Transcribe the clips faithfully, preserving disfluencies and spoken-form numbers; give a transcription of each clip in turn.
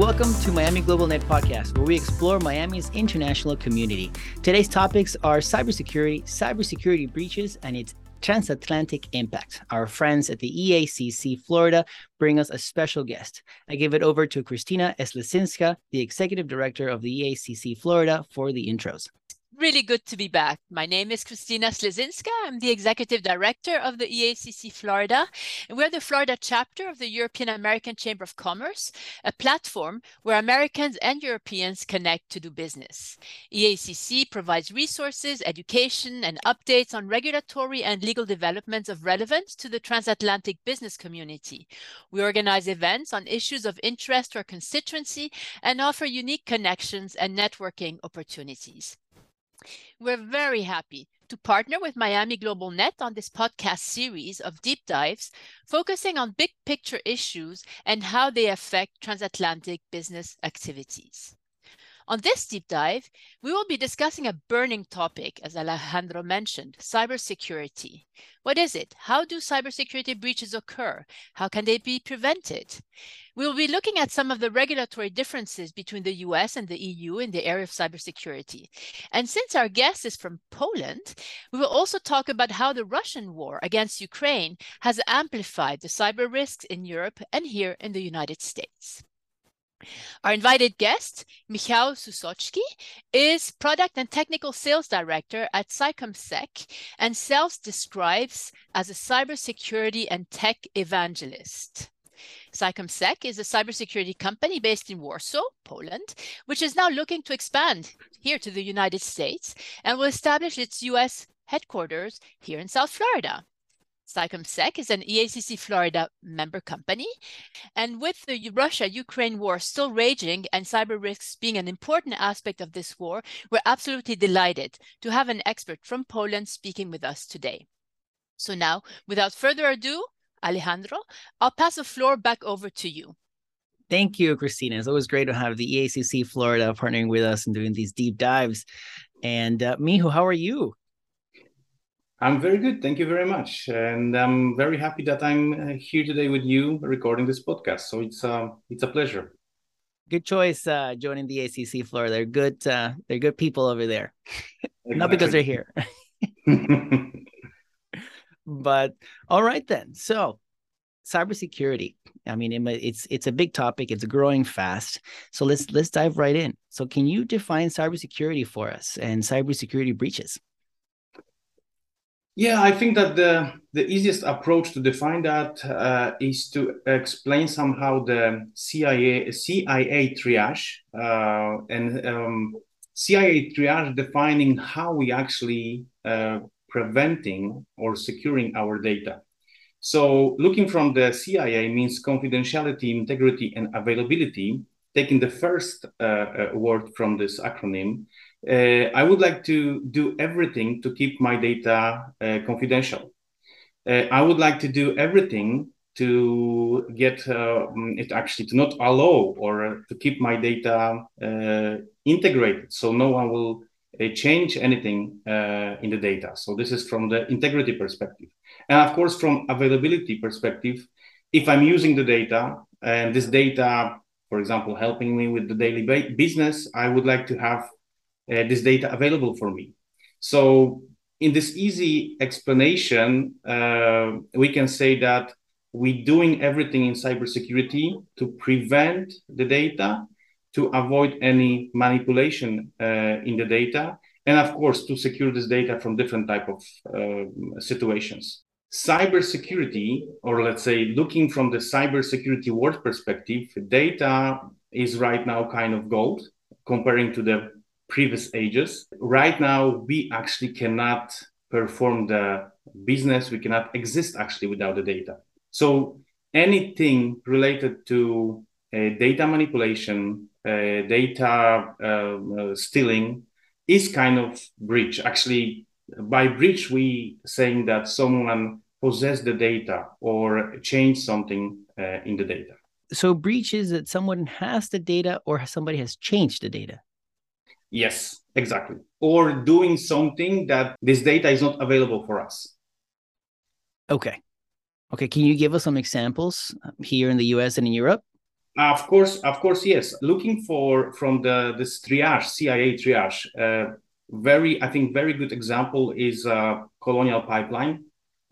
welcome to Miami Global Net Podcast, where we explore Miami's international community. Today's topics are cybersecurity, cybersecurity breaches, and its transatlantic impact. Our friends at the E A C C Florida bring us a special guest. I give it over to Krystyna Ślęzińska, the Executive Director of the E A C C Florida, for the intros. Really good to be back. My name is Krystyna Ślęzińska. I'm the Executive Director of the E A C C Florida. And we're the Florida chapter of the European American Chamber of Commerce, a platform where Americans and Europeans connect to do business. E A C C provides resources, education, and updates on regulatory and legal developments of relevance to the transatlantic business community. We organize events on issues of interest to our constituency and offer unique connections and networking opportunities. We're very happy to partner with Miami Global Net on this podcast series of deep dives, focusing on big picture issues and how they affect transatlantic business activities. On this deep dive, we will be discussing a burning topic, as Alejandro mentioned, cybersecurity. What is it? How do cybersecurity breaches occur? How can they be prevented? We will be looking at some of the regulatory differences between the U S and the E U in the area of cybersecurity. And since our guest is from Poland, we will also talk about how the Russian war against Ukraine has amplified the cyber risks in Europe and here in the United States. Our invited guest, Michał Susocki, is Product and Technical Sales Director at CyCOMSec and self-describes as a cybersecurity and tech evangelist. CyCOMSec is a cybersecurity company based in Warsaw, Poland, which is now looking to expand here to the United States and will establish its U S headquarters here in South Florida. CyCOMSec is an E A C C Florida member company, and with the Russia-Ukraine war still raging and cyber risks being an important aspect of this war, we're absolutely delighted to have an expert from Poland speaking with us today. So now, without further ado, Alejandro, I'll pass the floor back over to you. Thank you, Krystyna. It's always great to have the E A C C Florida partnering with us and doing these deep dives. And uh, Michał, how are you? I'm very good. Thank you very much. And I'm very happy that I'm here today with you recording this podcast. So it's, uh, it's a pleasure. Good choice uh, joining the A C C Florida. They're good, uh, they're good people over there. Exactly. Not because they're here. But all right then. So cybersecurity. I mean, it's it's a big topic. It's growing fast. So let's let's dive right in. So can you define cybersecurity for us and cybersecurity breaches? Yeah, I think that the, the easiest approach to define that uh, is to explain somehow the C I A, C I A triage uh, and um, C I A triage defining how we actually uh, preventing or securing our data. So looking from the C I A means confidentiality, integrity, and availability. Taking the first uh, uh, word from this acronym, Uh, I would like to do everything to keep my data uh, confidential. Uh, I would like to do everything to get uh, it actually to not allow or to keep my data uh, integrated, so no one will uh, change anything uh, in the data. So this is from the integrity perspective. And of course, from availability perspective, if I'm using the data and this data, for example, helping me with the daily ba- business, I would like to have Uh, this data available for me. So in this easy explanation, uh, we can say that we're doing everything in cybersecurity to prevent the data, to avoid any manipulation uh, in the data, and of course, to secure this data from different type of uh, situations. Cybersecurity, or let's say looking from the cybersecurity world perspective, data is right now kind of gold comparing to the previous ages. Right now, we actually cannot perform the business. We cannot exist actually without the data. So anything related to uh, data manipulation, uh, data uh, stealing is kind of breach. Actually, by breach, we saying that someone possessed the data or changed something uh, in the data. So breach is that someone has the data or somebody has changed the data. Yes, exactly. Or doing something that this data is not available for us. Okay. Okay. Can you give us some examples here in the U S and in Europe? Of course, of course, yes. Looking for from the this triage, C I A triage, uh, very, I think, very good example is uh, Colonial Pipeline,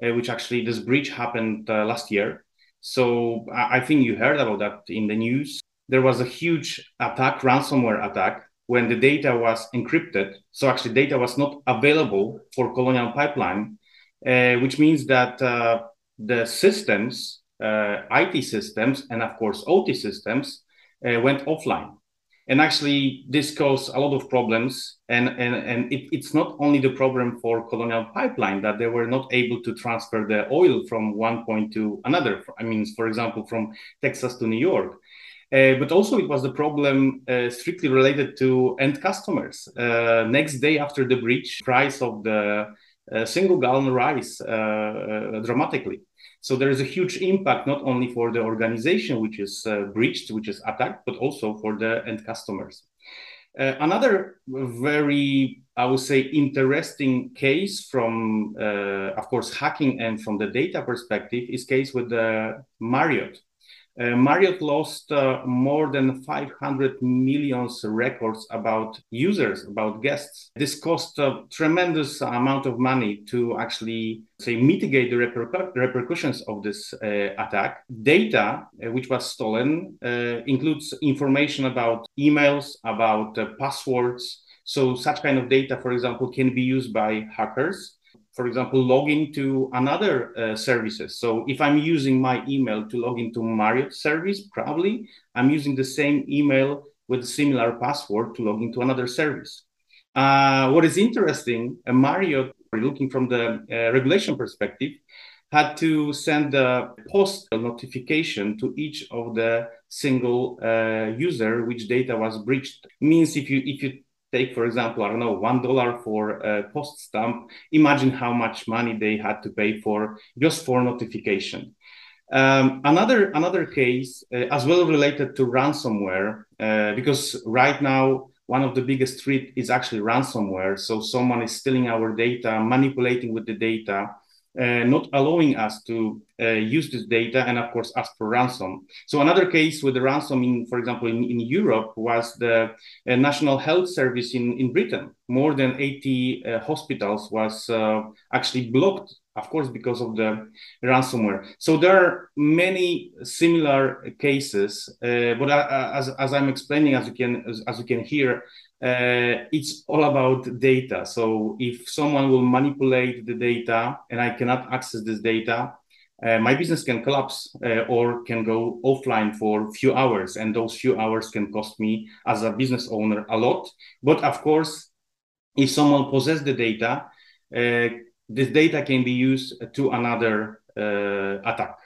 uh, which actually this breach happened uh, last year. So I, I think you heard about that in the news. There was a huge attack, ransomware attack, when the data was encrypted. So actually, data was not available for Colonial Pipeline, uh, which means that uh, the systems. Uh, I T systems and of course O T systems uh, went offline, and actually this caused a lot of problems. And and and it, it's not only the problem for Colonial Pipeline that they were not able to transfer the oil from one point to another. I mean, for example, from Texas to New York, uh, but also it was the problem uh, strictly related to end customers. Uh, next day after the breach, price of the uh, single gallon rice uh, uh, dramatically. So there is a huge impact, not only for the organization which is uh, breached, which is attacked, but also for the end customers. Uh, another very, I would say, interesting case from, uh, of course, hacking and from the data perspective is case with the Marriott. Uh, Marriott lost uh, more than five hundred million records about users, about guests. This cost a tremendous amount of money to actually, say, mitigate the reper- repercussions of this uh, attack. Data uh, which was stolen uh, includes information about emails, about uh, passwords. So such kind of data, for example, can be used by hackers. For example, log into another uh, services. So if I'm using my email to log into Marriott service, probably I'm using the same email with a similar password to log into another service. Uh, what is interesting, uh, Marriott, looking from the uh, regulation perspective, had to send a postal notification to each of the single uh, user which data was breached. Means if you if you take, for example, I don't know, one dollar for a post stamp. Imagine how much money they had to pay for just for notification. Um, another another case, uh, as well related to ransomware, uh, because right now, one of the biggest threats is actually ransomware. So someone is stealing our data, manipulating with the data, uh, not allowing us to uh, use this data and, of course, ask for ransom. So another case with the ransom, in, for example, in, in Europe was the uh, National Health Service in, in Britain. More than eighty uh, hospitals was uh, actually blocked, of course, because of the ransomware. So there are many similar cases, uh, but uh, as, as I'm explaining, as you can, as, as you can hear, Uh, it's all about data. So if someone will manipulate the data and I cannot access this data, uh, my business can collapse uh, or can go offline for a few hours. And those few hours can cost me as a business owner a lot. But of course, if someone possesses the data, uh, this data can be used to another uh, attack.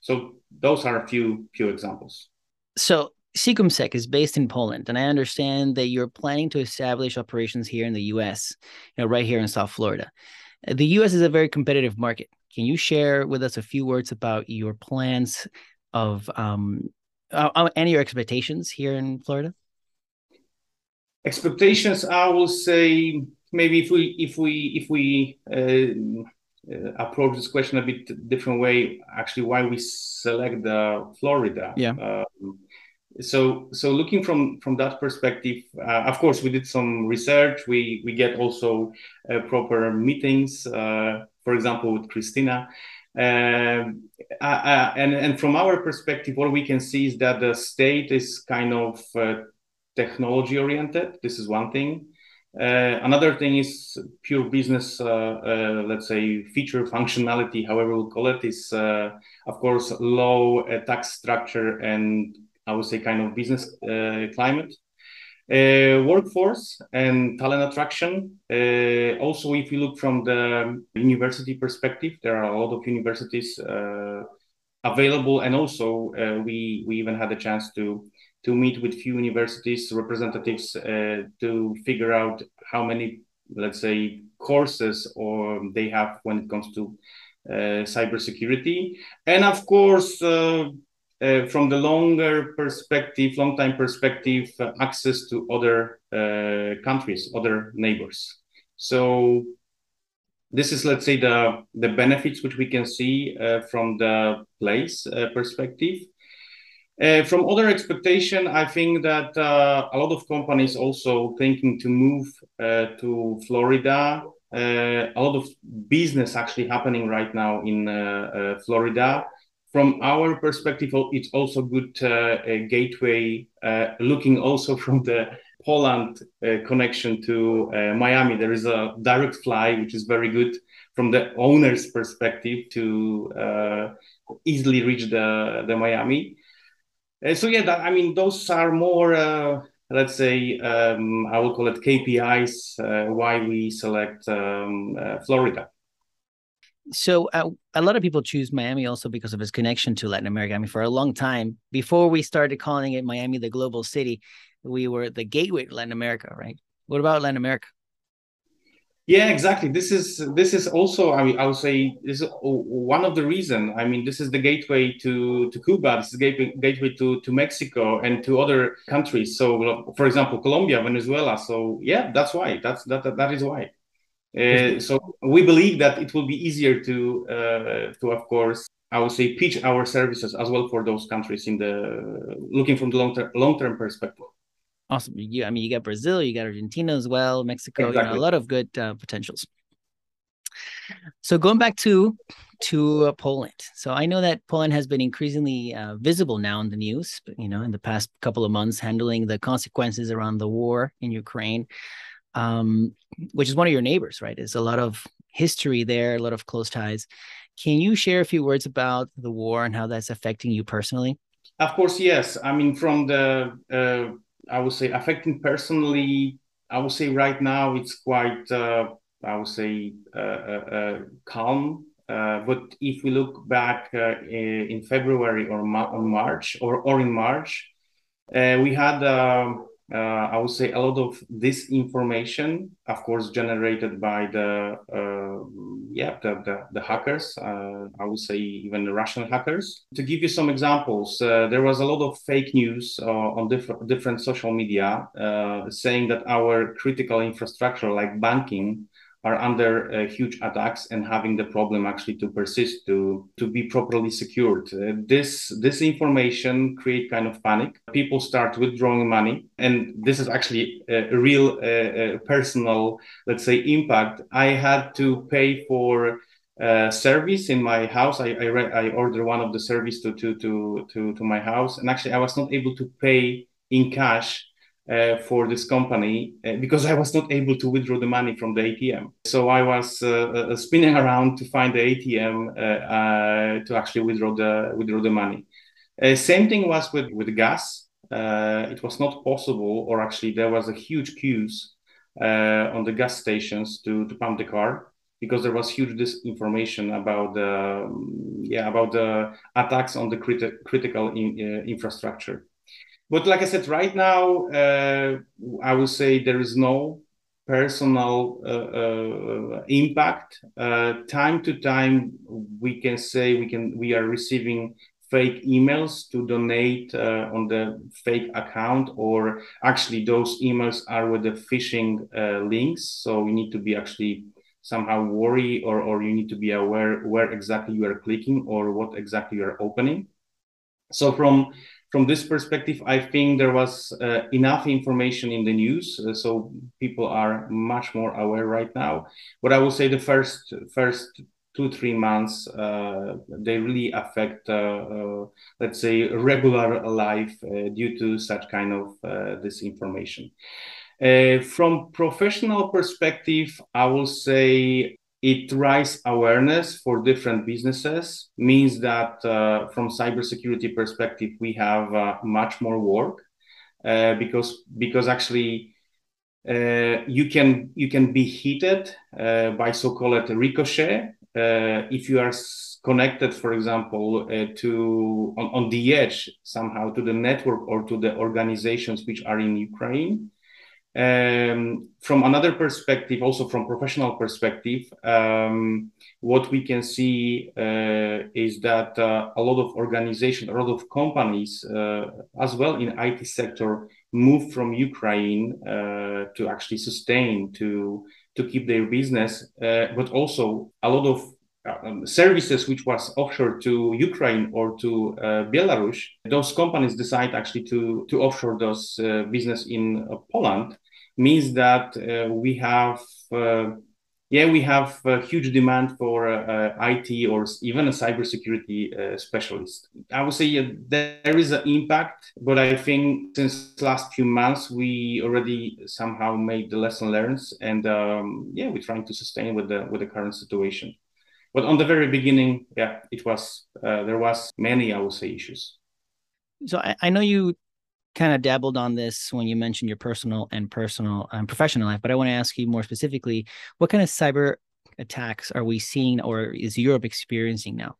So those are a few, few examples. So CyCOMSec is based in Poland, and I understand that you're planning to establish operations here in the U S, you know, right here in South Florida. The U S is a very competitive market. Can you share with us a few words about your plans of um, uh, and your expectations here in Florida? Expectations, I will say, maybe if we if we if we uh, uh, approach this question a bit different way, actually, why we select uh, Florida? Yeah. Um, So, so looking from, from that perspective, uh, of course, we did some research. We we get also uh, proper meetings, uh, for example, with Krystyna. Uh, uh, uh, and, and from our perspective, what we can see is that the state is kind of uh, technology-oriented. This is one thing. Uh, another thing is pure business, uh, uh, let's say, feature functionality, however we'll call it, is, uh, of course, low uh, tax structure and I would say kind of business uh, climate, uh, workforce and talent attraction. Uh, also, if you look from the university perspective, there are a lot of universities uh, available. And also uh, we, we even had a chance to, to meet with few universities representatives uh, to figure out how many, let's say, courses or they have when it comes to uh, cybersecurity. And of course, uh, Uh, from the longer perspective, long-time perspective, uh, access to other uh, countries, other neighbors. So this is, let's say, the, the benefits which we can see uh, from the place uh, perspective. Uh, from other expectation, I think that uh, a lot of companies also thinking to move uh, to Florida. Uh, a lot of business actually happening right now in uh, uh, Florida. From our perspective, it's also good uh, a gateway, uh, looking also from the Poland uh, connection to uh, Miami. There is a direct fly, which is very good from the owner's perspective to uh, easily reach the, the Miami. Uh, so yeah, that, I mean, those are more, uh, let's say, um, I will call it K P Is, uh, why we select um, uh, Florida. So uh, a lot of people choose Miami also because of its connection to Latin America. I mean, for a long time, before we started calling it Miami, the global city, we were the gateway to Latin America, right? What about Latin America? Yeah, exactly. This is this is also, I mean, I would say this is one of the reasons. I mean, this is the gateway to, to Cuba, this is the gateway to, to Mexico and to other countries. So, for example, Colombia, Venezuela. So, yeah, that's why. That's that that, that is why. Uh, so we believe that it will be easier to uh, to, of course, I would say, pitch our services as well for those countries in the looking from the long term long term perspective. Awesome. You, I mean, you got Brazil, you got Argentina as well, Mexico, exactly. You know, a lot of good uh, potentials. So going back to, to uh, Poland. So I know that Poland has been increasingly uh, visible now in the news, but, you know, in the past couple of months, handling the consequences around the war in Ukraine, um, which is one of your neighbors, right? There's a lot of history there, a lot of close ties. Can you share a few words about the war and how that's affecting you personally? Of course, yes. I mean, from the... Uh... I would say affecting personally, I would say right now it's quite, uh, I would say, uh, uh, uh, calm. Uh, but if we look back uh, in February or ma- on March or, or in March, uh, we had, uh, uh, I would say, a lot of disinformation, of course, generated by the, uh, yeah, the, the, the hackers, uh, I would say even the Russian hackers. To give you some examples, uh, there was a lot of fake news uh, on diff- different social media uh, saying that our critical infrastructure like banking are under uh, huge attacks and having the problem actually to persist, to, to be properly secured. Uh, this disinformation create kind of panic. People start withdrawing money. And this is actually a real uh, uh, personal, let's say, impact. I had to pay for uh, service in my house. I I, re- I ordered one of the service to, to, to, to, to my house. And actually, I was not able to pay in cash Uh, for this company uh, because I was not able to withdraw the money from the A T M. So I was uh, uh, spinning around to find the A T M uh, uh, to actually withdraw the withdraw the money. Uh, same thing was with, with gas. Uh, it was not possible, or actually there was a huge queues uh, on the gas stations to, to pump the car because there was huge disinformation about the, um, yeah, about the attacks on the criti- critical in, uh, infrastructure. But like I said, right now, uh, I would say there is no personal uh, uh, impact. Uh, time to time, we can say we can we are receiving fake emails to donate uh, on the fake account, or actually those emails are with the phishing uh, links. So you need to be actually somehow worried, or or you need to be aware where exactly you are clicking or what exactly you are opening. So from From this perspective, I think there was uh, enough information in the news, uh, so people are much more aware right now. But I will say the first first two, three months, uh, they really affect, uh, uh, let's say, regular life uh, due to such kind of uh, disinformation. Uh, from professional perspective, I will say it raises awareness for different businesses, means that uh, from cybersecurity perspective, we have uh, much more work uh, because because actually uh, you can you can be heated uh, by so-called ricochet. Uh, if you are connected, for example, uh, to on, on the edge somehow to the network or to the organizations which are in Ukraine. Um, from another perspective, also from professional perspective, um, what we can see uh, is that uh, a lot of organizations, a lot of companies uh, as well in I T sector move from Ukraine uh, to actually sustain, to, to keep their business, uh, but also a lot of um, services which was offshore to Ukraine or to uh, Belarus, those companies decide actually to, to offshore those uh, business in uh, Poland, means that uh, we have, uh, yeah, we have a huge demand for uh, I T or even a cybersecurity uh, specialist. I would say yeah, there is an impact, but I think since last few months, we already somehow made the lesson learned. And um, yeah, we're trying to sustain with the, with the current situation. But on the very beginning, yeah, it was, uh, there was many, I would say, issues. So I, I know you kind of dabbled on this when you mentioned your personal and personal and professional life, but I want to ask you more specifically, what kind of cyber attacks are we seeing or is Europe experiencing now?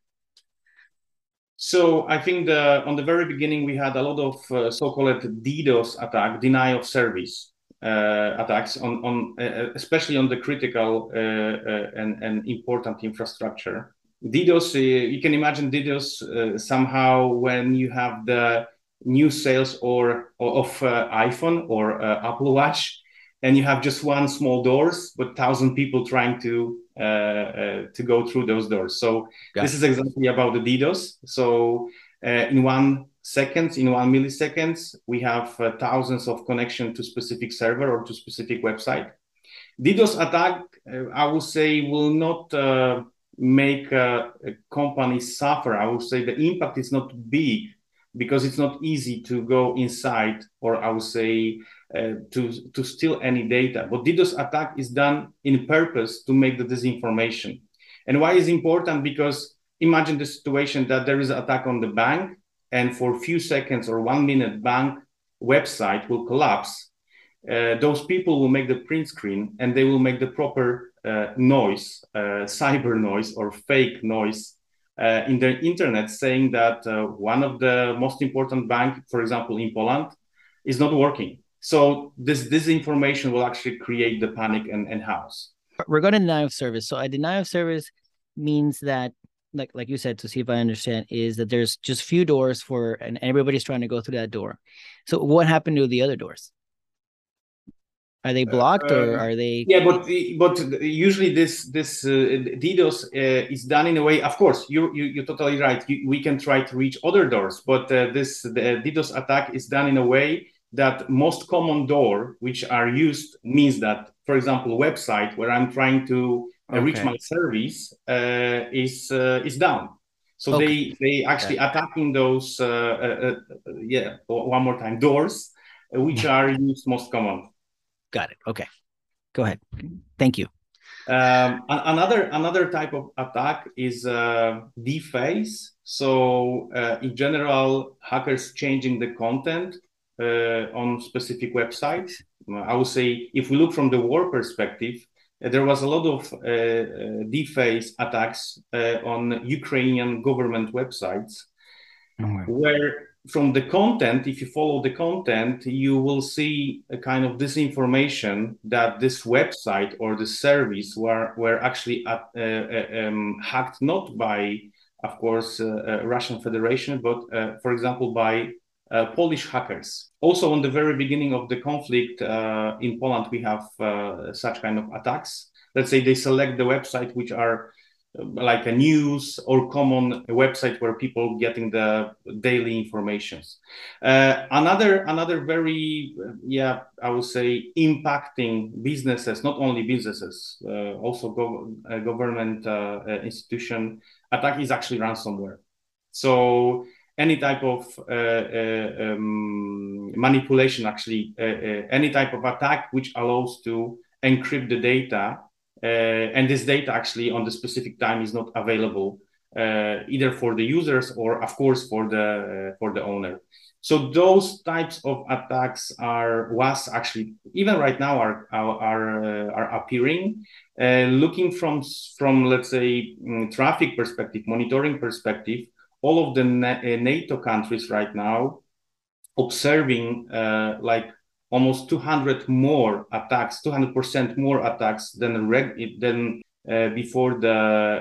So I think the, on the very beginning, we had a lot of uh, so-called DDoS attack, denial of service uh, attacks, on, on uh, especially on the critical uh, uh, and, and important infrastructure. DDoS, uh, you can imagine DDoS uh, somehow when you have the new sales or, or of uh, iPhone or uh, Apple Watch, and you have just one small doors, but thousand people trying to uh, uh, to go through those doors. So Got this it. is exactly about the DDoS. So uh, in one seconds, in one milliseconds, we have uh, thousands of connections to specific server or to specific website. DDoS attack, uh, I would say, will not uh, make a, a company suffer. I would say the impact is not big, because it's not easy to go inside, or I would say uh, to, to steal any data. But DDoS attack is done in purpose to make the disinformation. And why is important? Because imagine the situation that there is an attack on the bank, and for a few seconds or one minute, bank website will collapse. Uh, those people will make the print screen, and they will make the proper uh, noise, uh, cyber noise or fake noise, Uh, in the internet, saying that uh, one of the most important banks, for example, in Poland, is not working. So this disinformation will actually create the panic and, and house. Regarding denial of service, so a denial of service means that, like like you said, to see if I understand, is that there's just few doors for, and everybody's trying to go through that door. So what happened to the other doors? Are they blocked or are they? Yeah, but but usually this this uh, DDoS uh, is done in a way. Of course, you you you're totally right. You, we can try to reach other doors, but uh, this the DDoS attack is done in a way that most common door which are used means that, for example, website where I'm trying to uh, okay. reach my service uh, is uh, is down. So okay. they they actually okay. attacking those uh, uh, uh, yeah one more time doors uh, which are used most common. Got it. Okay. Go ahead. Thank you. Um, another another type of attack is uh, deface. So uh, in general, hackers changing the content uh, on specific websites. I would say if we look from the war perspective, uh, there was a lot of uh, deface attacks uh, on Ukrainian government websites oh where... From the content, if you follow the content, you will see a kind of disinformation that this website or the service were, were actually uh, uh, um, hacked not by, of course, uh, uh, Russian Federation, but, uh, for example, by uh, Polish hackers. Also, on the very beginning of the conflict uh, in Poland, we have uh, such kind of attacks. Let's say they select the website which are like a news or common website where people getting the daily informations. Uh, another, another very, yeah, I would say impacting businesses, not only businesses, uh, also go, uh, government uh, uh, institution attack is actually ransomware. So any type of uh, uh, um, manipulation, actually, uh, uh, any type of attack which allows to encrypt the data. Uh, and this data actually on the specific time is not available uh, either for the users or, of course, for the uh, for the owner. So those types of attacks are was actually even right now are are are, uh, are appearing. Uh, looking from from let's say um, traffic perspective, monitoring perspective, all of the na- NATO countries right now observing uh, like. almost two hundred more attacks, two hundred percent more attacks than reg- than uh, before the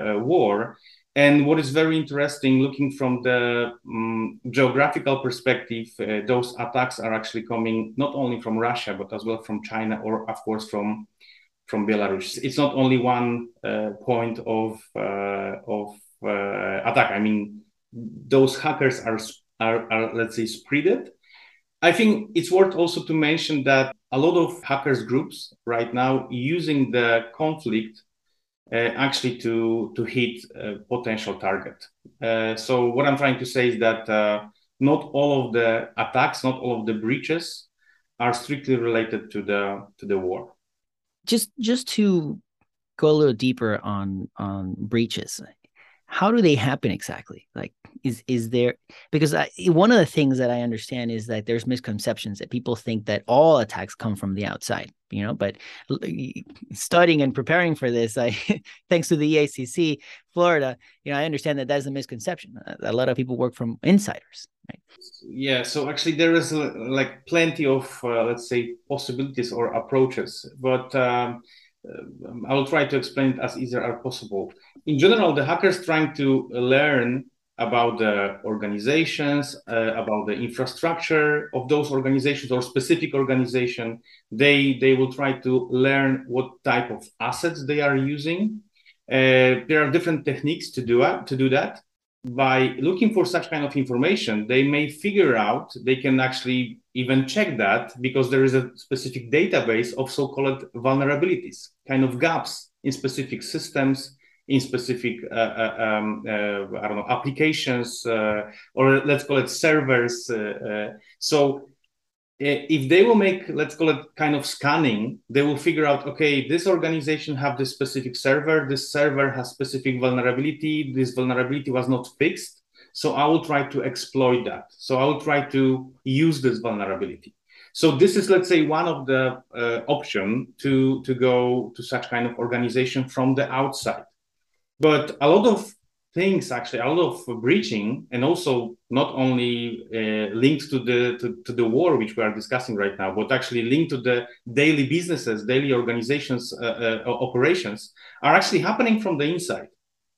uh, war. And what is very interesting, looking from the um, geographical perspective, uh, those attacks are actually coming not only from Russia, but as well from China, or of course from from Belarus. It's not only one uh, point of uh, of uh, attack. I mean, those hackers are, are are let's say spreaded. I think it's worth also to mention that a lot of hackers groups right now using the conflict uh, actually to to hit a potential target. Uh, so what I'm trying to say is that uh, not all of the attacks, not all of the breaches, are strictly related to the to the war. Just just to go a little deeper on on breaches, how do they happen exactly? Like, is is there, because I, one of the things that I understand is that there's misconceptions that people think that all attacks come from the outside, you know, but studying and preparing for this, I thanks to the E A C C, Florida, you know, I understand that that's a misconception. A lot of people work from insiders, right? Yeah, so actually there is like plenty of, uh, let's say, possibilities or approaches, but um, I will try to explain it as easy as possible. In general, the hackers trying to learn about the organizations, uh, about the infrastructure of those organizations or specific organization. They, they will try to learn what type of assets they are using. Uh, there are different techniques to do, uh, to do that. By looking for such kind of information, they may figure out, they can actually even check that, because there is a specific database of so-called vulnerabilities, kind of gaps in specific systems, in specific, uh, uh, um, uh, I don't know, applications, uh, or let's call it servers. Uh, uh, so if they will make, let's call it kind of scanning, they will figure out, okay, this organization have this specific server, this server has specific vulnerability, this vulnerability was not fixed, so I will try to exploit that. So I will try to use this vulnerability. So this is, let's say, one of the uh, option to, to go to such kind of organization from the outside. But a lot of things, actually, a lot of breaching, and also not only uh, linked to the to, to the war, which we are discussing right now, but actually linked to the daily businesses, daily organizations, uh, uh, operations, are actually happening from the inside.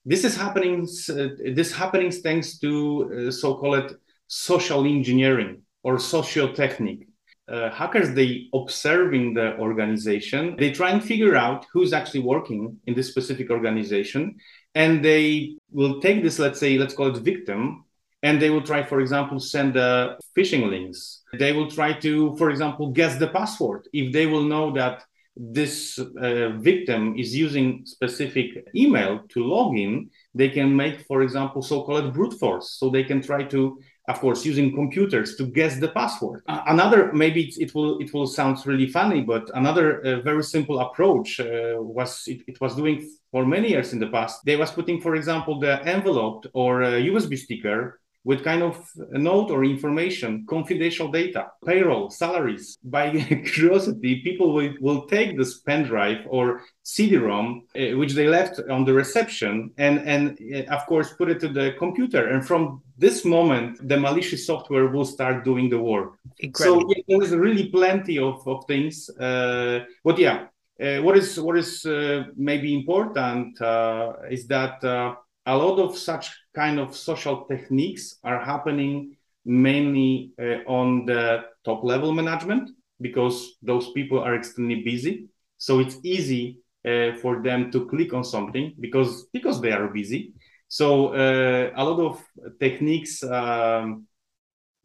This is happening. Uh, this happening thanks to uh, so-called social engineering or socio-technique. Uh, hackers, they observing the organization, they try and figure out who's actually working in this specific organization, and they will take this, let's say, let's call it victim, and they will try, for example, send uh, phishing links. They will try to, for example, guess the password. If they will know that this uh, victim is using specific email to log in, they can make, for example, so-called brute force. So they can try to, of course, using computers to guess the password. Another, maybe it, it will it will sound really funny, but another uh, very simple approach uh, was it, it was doing for many years in the past. They was putting, for example, the envelope or a U S B sticker with kind of a note or information, confidential data, payroll, salaries. By curiosity, people will, will take this pen drive or C D ROM, uh, which they left on the reception, and, and uh, of course, put it to the computer. And from this moment, the malicious software will start doing the work. Incredible. So yeah, there is really plenty of, of things. Uh, but yeah, uh, what is, what is uh, maybe important uh, is that uh, a lot of such kind of social techniques are happening mainly uh, on the top level management, because those people are extremely busy. So it's easy uh, for them to click on something because, because they are busy. So uh, a lot of techniques um,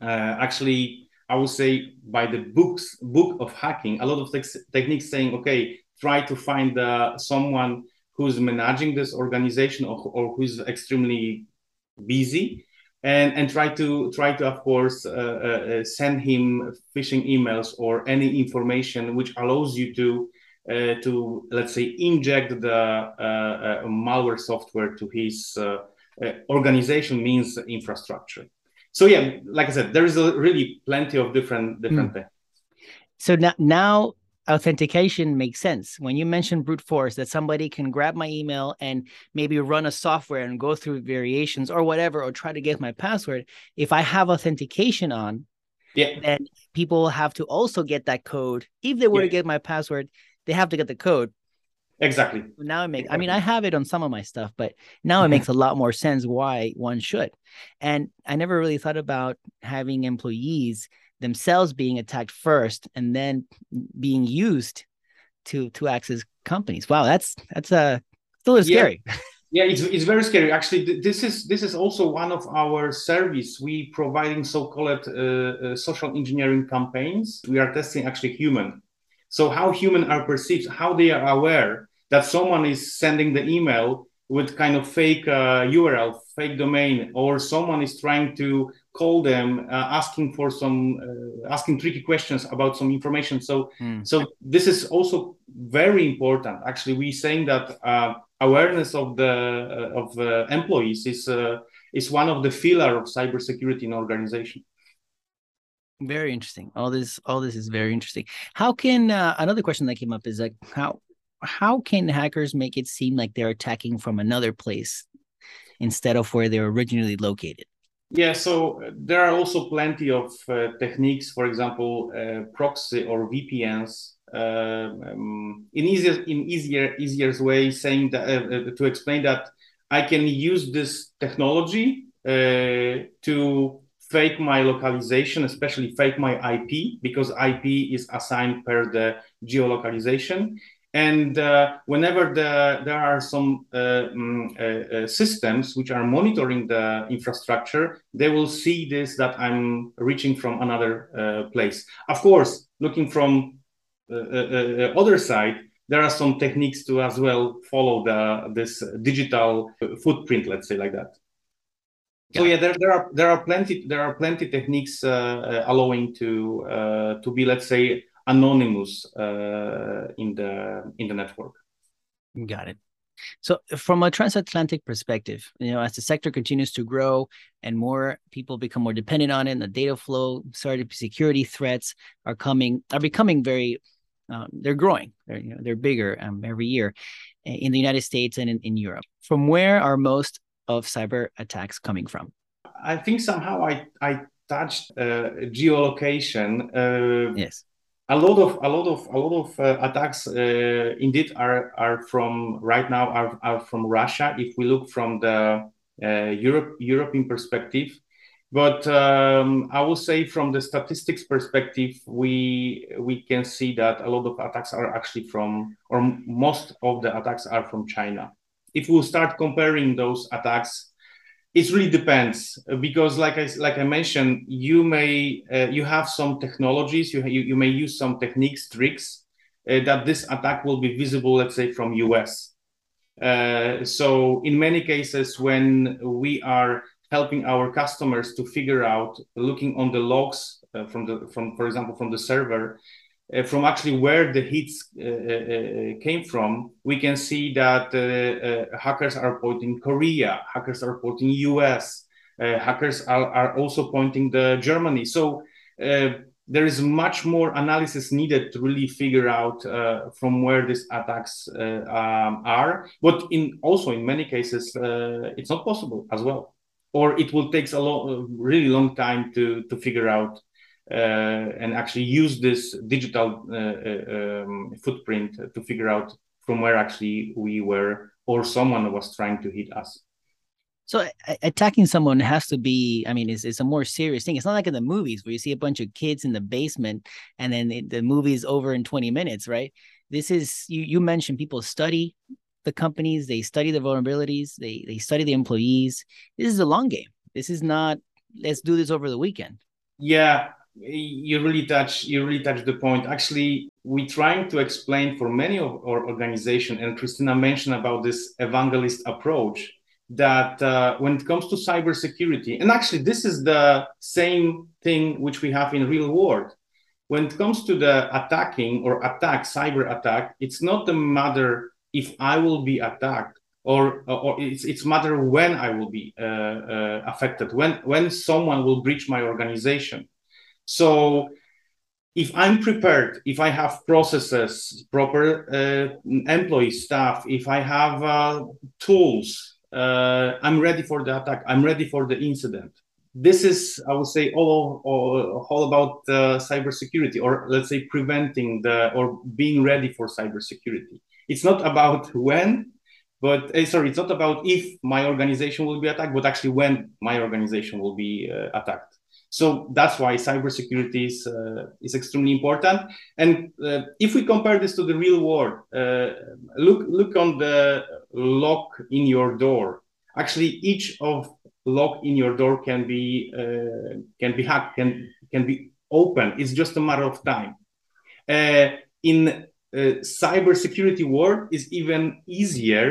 uh, actually, I would say by the books, book of hacking, a lot of te- techniques saying, okay, try to find uh, someone who's managing this organization or, or who's extremely busy, and, and try to, try to of course, uh, uh, send him phishing emails or any information which allows you to, uh, to let's say, inject the uh, uh, malware software to his uh, uh, organization, means infrastructure. So yeah, like I said, there is a really plenty of different, different mm. things. So now, now, authentication makes sense. When you mention brute force, that somebody can grab my email and maybe run a software and go through variations or whatever, or try to get my password. If I have authentication on, yeah, then people have to also get that code. If they were yeah. to get my password, they have to get the code. Exactly. Now it makes, I mean, I have it on some of my stuff, but now it makes a lot more sense why one should. And I never really thought about having employees themselves being attacked first and then being used to to access companies. Wow, that's that's uh, a little yeah. scary. Yeah, it's it's very scary. Actually, this is this is also one of our service. We providing so-called uh, uh, social engineering campaigns. We are testing actually human. So how human are perceived, how they are aware that someone is sending the email with kind of fake uh, U R L, fake domain, or someone is trying to call them, uh, asking for some, uh, asking tricky questions about some information. So, mm. so this is also very important. Actually, we're saying that uh, awareness of the uh, of uh, employees is uh, is one of the pillars of cybersecurity in organization. Very interesting. All this, all this is very interesting. How can uh, another question that came up is like how. How can hackers make it seem like they're attacking from another place instead of where they're originally located? Yeah, so there are also plenty of uh, techniques, for example, uh, proxy or V P Ns. Uh, um, in easier, in easier, easier way, saying that uh, to explain that I can use this technology uh, to fake my localization, especially fake my I P, because I P is assigned per the geolocalization. And uh, whenever the, there are some uh, um, uh, uh, systems which are monitoring the infrastructure, they will see this, that I'm reaching from another uh, place. Of course, looking from the uh, uh, other side, there are some techniques to as well follow the, this digital footprint, let's say like that. Yeah. So yeah, there, there are there are plenty there are plenty techniques uh, uh, allowing to uh, to be, let's say, anonymous uh, in the in the network. Got it. So from a transatlantic perspective, you know, as the sector continues to grow and more people become more dependent on it, and the data flow, cyber security threats are coming are becoming very. Um, they're growing. They're you know they're bigger um, every year in the United States and in, in Europe. From where are most of cyber attacks coming from? I think somehow I I touched uh, geolocation. Uh, yes. A lot of a lot of a lot of uh, attacks, uh, indeed, are are from right now are, are from Russia. If we look from the uh, Europe European perspective, but um, I will say from the statistics perspective, we we can see that a lot of attacks are actually from, or most of the attacks are from China. If we start comparing those attacks, it really depends, because like I, like I mentioned, you may uh, you have some technologies, you, you you may use some techniques, tricks, uh, that this attack will be visible, let's say, from U S. Uh, so in many cases, when we are helping our customers to figure out, looking on the logs uh, from the from, for example, from the server, uh, from actually where the hits uh, uh, came from, we can see that uh, uh, hackers are pointing Korea, hackers are pointing U S, uh, hackers are, are also pointing the Germany. So uh, there is much more analysis needed to really figure out uh, from where these attacks uh, um, are. But in also in many cases, uh, it's not possible as well, or it will take a long, really long time to to figure out. Uh, and actually use this digital uh, um, footprint to figure out from where actually we were, or someone was trying to hit us. So a- attacking someone has to be, I mean, it's, it's a more serious thing. It's not like in the movies where you see a bunch of kids in the basement and then it, the movie's over in twenty minutes, right? This is, you, you mentioned people study the companies, they study the vulnerabilities, they, they study the employees. This is a long game. This is not, let's do this over the weekend. Yeah. You really touch. You really touch the point. Actually, we're trying to explain for many of our organizations, and Krystyna mentioned about this evangelist approach. That uh, when it comes to cybersecurity, and actually this is the same thing which we have in real world. When it comes to the attacking or attack, cyber attack, it's not a matter if I will be attacked, or or it's it's matter when I will be uh, uh, affected, when when someone will breach my organization. So if I'm prepared, if I have processes, proper uh, employee staff, if I have uh, tools, uh, I'm ready for the attack. I'm ready for the incident. This is, I would say, all, all, all about uh, cybersecurity, or let's say preventing the, or being ready for cybersecurity. It's not about when, But sorry, it's not about if my organization will be attacked, but actually when my organization will be uh, attacked. So that's why cybersecurity is, uh, is extremely important. And uh, if we compare this to the real world, uh, look, look on the lock in your door. Actually, each of lock in your door can be, uh, can be hacked, can, can be opened. It's just a matter of time. Uh, in Uh, cybersecurity world is even easier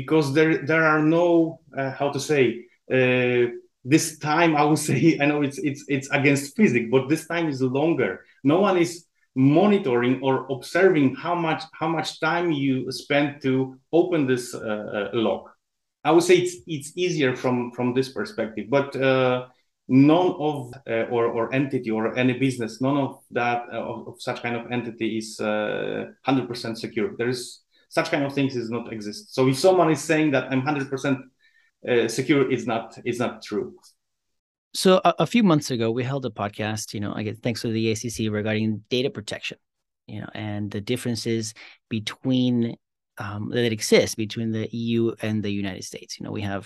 because there there are no uh, how to say uh, this time I would say I know it's it's it's against physics, but this time is longer. No one is monitoring or observing how much how much time you spend to open this uh, lock. I would say it's it's easier from from this perspective, but. Uh, None of uh, or or entity or any business, none of that uh, of, of such kind of entity is uh, one hundred percent secure. There is such kind of things does not exist. So if someone is saying that I'm one hundred percent uh, secure, it's not it's not true. So a, a few months ago, we held a podcast. You know, I get thanks to the A C C regarding data protection. You know, and the differences between um, that exist between the E U and the United States. You know, we have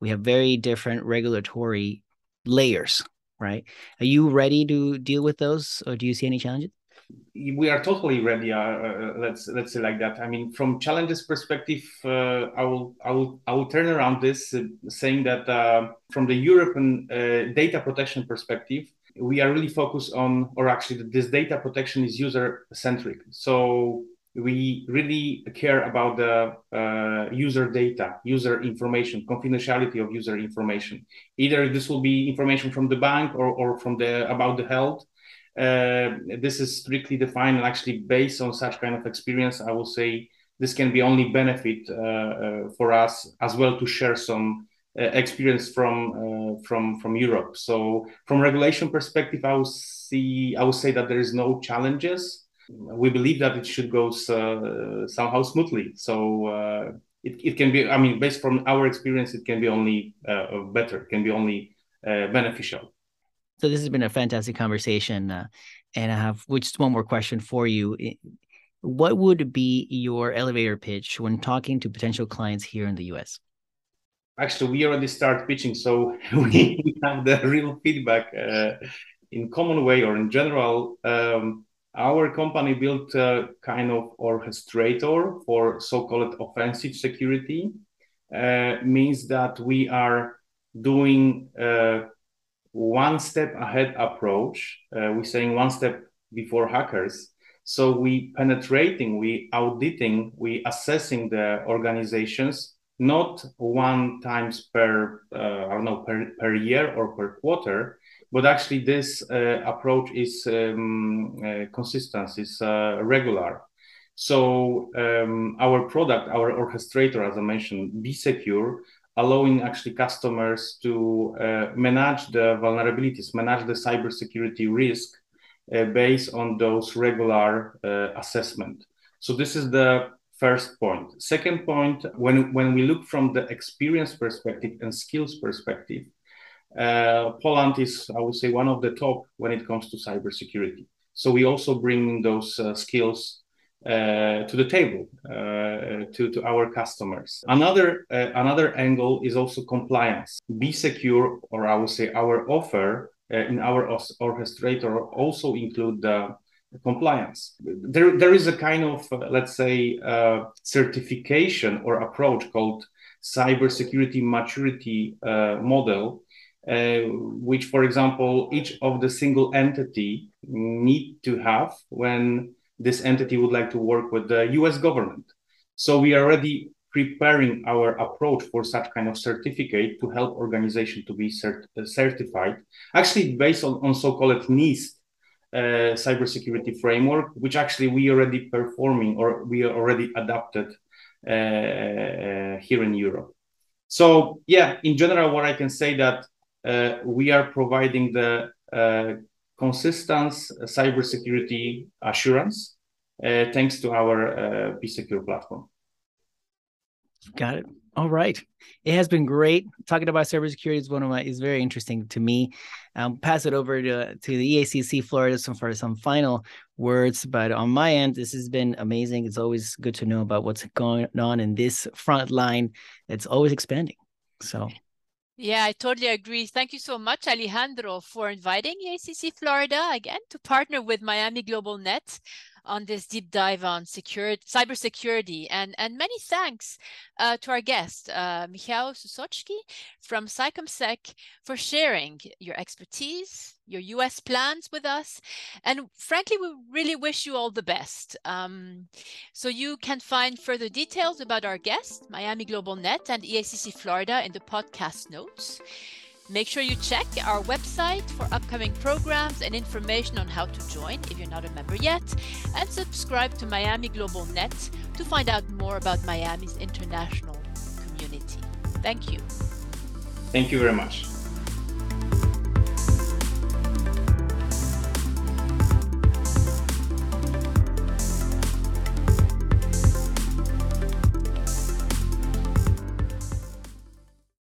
we have very different regulatory layers, right? Are you ready to deal with those, or do you see any challenges? We are totally ready. Uh, uh, let's let's say like that. I mean, from challenges perspective, uh, I will I will I will turn around this, uh, saying that uh, from the European uh, data protection perspective, we are really focused on, or actually, this data protection is user centric. So we really care about the uh, user data, user information, confidentiality of user information. Either this will be information from the bank or, or from the about the health. Uh, this is strictly defined, and actually based on such kind of experience, I will say this can be only benefit uh, uh, for us as well to share some uh, experience from uh, from from Europe. So from regulation perspective, I will see I will say that there is no challenges. We believe that it should go uh, somehow smoothly. So uh, it, it can be, I mean, based from our experience, it can be only uh, better, can be only uh, beneficial. So this has been a fantastic conversation. Uh, and I have just one more question for you. What would be your elevator pitch when talking to potential clients here in the U S? Actually, we already start pitching. So we have the real feedback uh, in common way or in general. Um, Our company built a kind of orchestrator for so-called offensive security. Uh, means that we are doing a one-step ahead approach. Uh, we're saying one step before hackers. So we penetrating, we auditing, we assessing the organizations, not one times per, uh, I don't know, per, per year or per quarter. But actually, this uh, approach is um, uh, consistent, is uh, regular. So um, our product, our orchestrator, as I mentioned, Be Secure, allowing actually customers to uh, manage the vulnerabilities, manage the cybersecurity risk uh, based on those regular uh, assessment. So this is the first point. Second point, when, when we look from the experience perspective and skills perspective, Uh, Poland is, I would say, one of the top when it comes to cybersecurity. So we also bring those uh, skills uh, to the table uh, to, to our customers. Another uh, another angle is also compliance. Be Secure, or I would say our offer uh, in our orchestrator also include the compliance. There, there is a kind of, uh, let's say, uh, certification or approach called cybersecurity maturity uh, model. Uh, which, for example, each of the single entity need to have when this entity would like to work with the U S government. So we are already preparing our approach for such kind of certificate to help organization to be cert- certified, actually based on, on so-called NIST uh, cybersecurity framework, which actually we already performing or we are already adapted uh, uh, here in Europe. So yeah, in general, what I can say that Uh, we are providing the uh, consistent cybersecurity assurance uh, thanks to our uh, Be Secure platform. Got it. All right. It has been great. Talking about cybersecurity is one of my, is very interesting to me. I'll pass it over to, to the E A C C Florida for some final words. But on my end, this has been amazing. It's always good to know about what's going on in this front line. It's always expanding. So. Yeah, I totally agree. Thank you so much, Alejandro, for inviting E A C C Florida again to partner with Miami Global Net on this deep dive on security, cybersecurity. And, and many thanks uh, to our guest, uh, Michał Susocki from CyCOMSec, for sharing your expertise, your U S plans with us. And frankly, we really wish you all the best. Um, so you can find further details about our guest, Miami Global Net and E A C C Florida, in the podcast notes. Make sure you check our website for upcoming programs and information on how to join if you're not a member yet, and subscribe to Miami Global Net to find out more about Miami's international community. Thank you. Thank you very much.